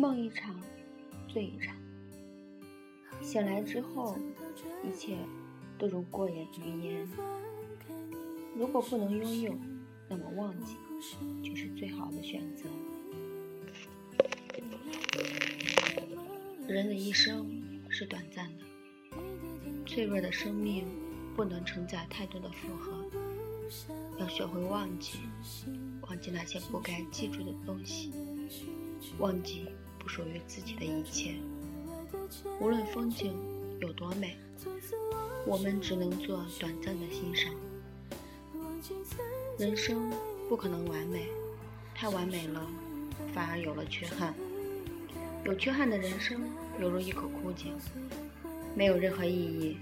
梦一场，醉一场。醒来之后，一切都如过眼云烟。如果不能拥有，那么忘记就是最好的选择。人的一生是短暂的，脆弱的生命不能承载太多的负荷，要学会忘记，忘记那些不该记住的东西，忘记不属于自己的一切。无论风景有多美，我们只能做短暂的欣赏。人生不可能完美，太完美了反而有了缺憾，有缺憾的人生犹如一口枯井，没有任何意义。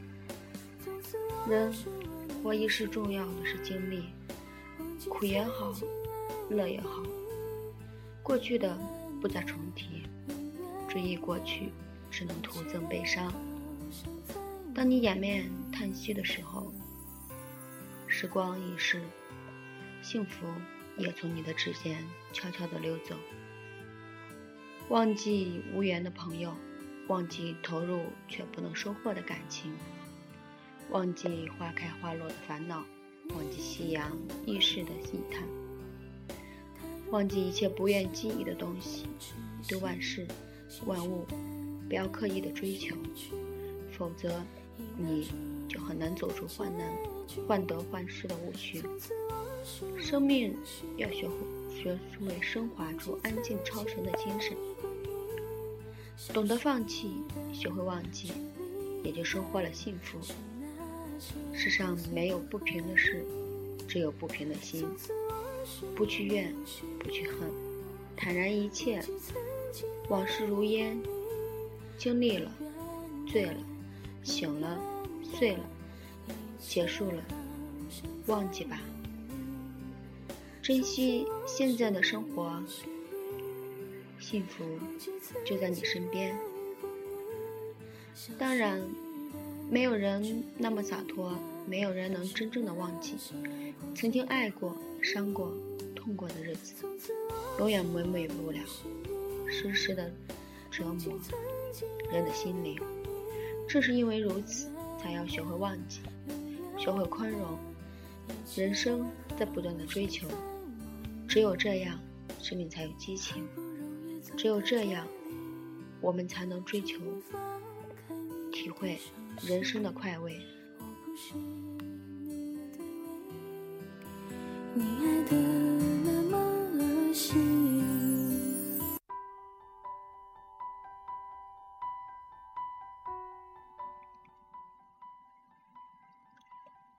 人活一世重要的是经历，苦也好，乐也好，过去的不再重提，追忆过去只能徒增悲伤。当你掩面叹息的时候，时光易逝，幸福也从你的指尖悄悄地溜走。忘记无缘的朋友，忘记投入却不能收获的感情，忘记花开花落的烦恼，忘记夕阳易逝的喟叹，忘记一切不愿记忆的东西。对万事万物不要刻意的追求，否则你就很难走出患得患失的误区。生命要学会升华出安静超神的精神，懂得放弃，学会忘记，也就收获了幸福。世上没有不平的事，只有不平的心。不去怨，不去恨，坦然一切，往事如烟。经历了，醉了，醒了，碎了，结束了，忘记吧。珍惜现在的生活，幸福就在你身边。当然，没有人那么洒脱，没有人能真正的忘记曾经爱过、伤过、痛过的日子，永远弥补不了，时时的折磨人的心灵。正是因为如此，才要学会忘记，学会宽容。人生在不断的追求，只有这样，生命才有激情，只有这样，我们才能追求体会人生的快慰。你爱的那么恶心，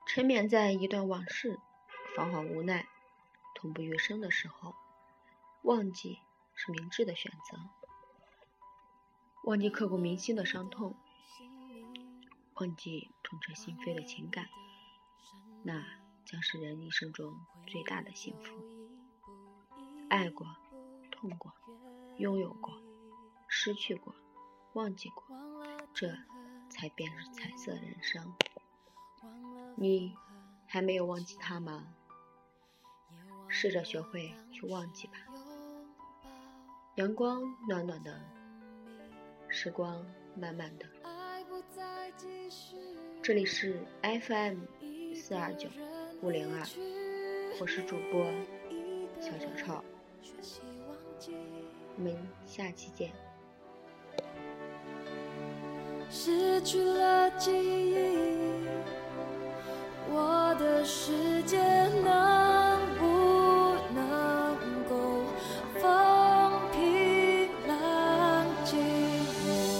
沉湎在一段往事，彷徨无奈，痛不欲生的时候，忘记是明智的选择。忘记刻骨铭心的伤痛，忘记痛彻心扉的情感，那将是人一生中最大的幸福。爱过，痛过，拥有过，失去过，忘记过，这才便是彩色人生。你还没有忘记他吗？试着学会去忘记吧。阳光暖暖的，时光慢慢的。这里是 FM429-502，我是主播小小超，我们下期见。失去了记忆，我的世界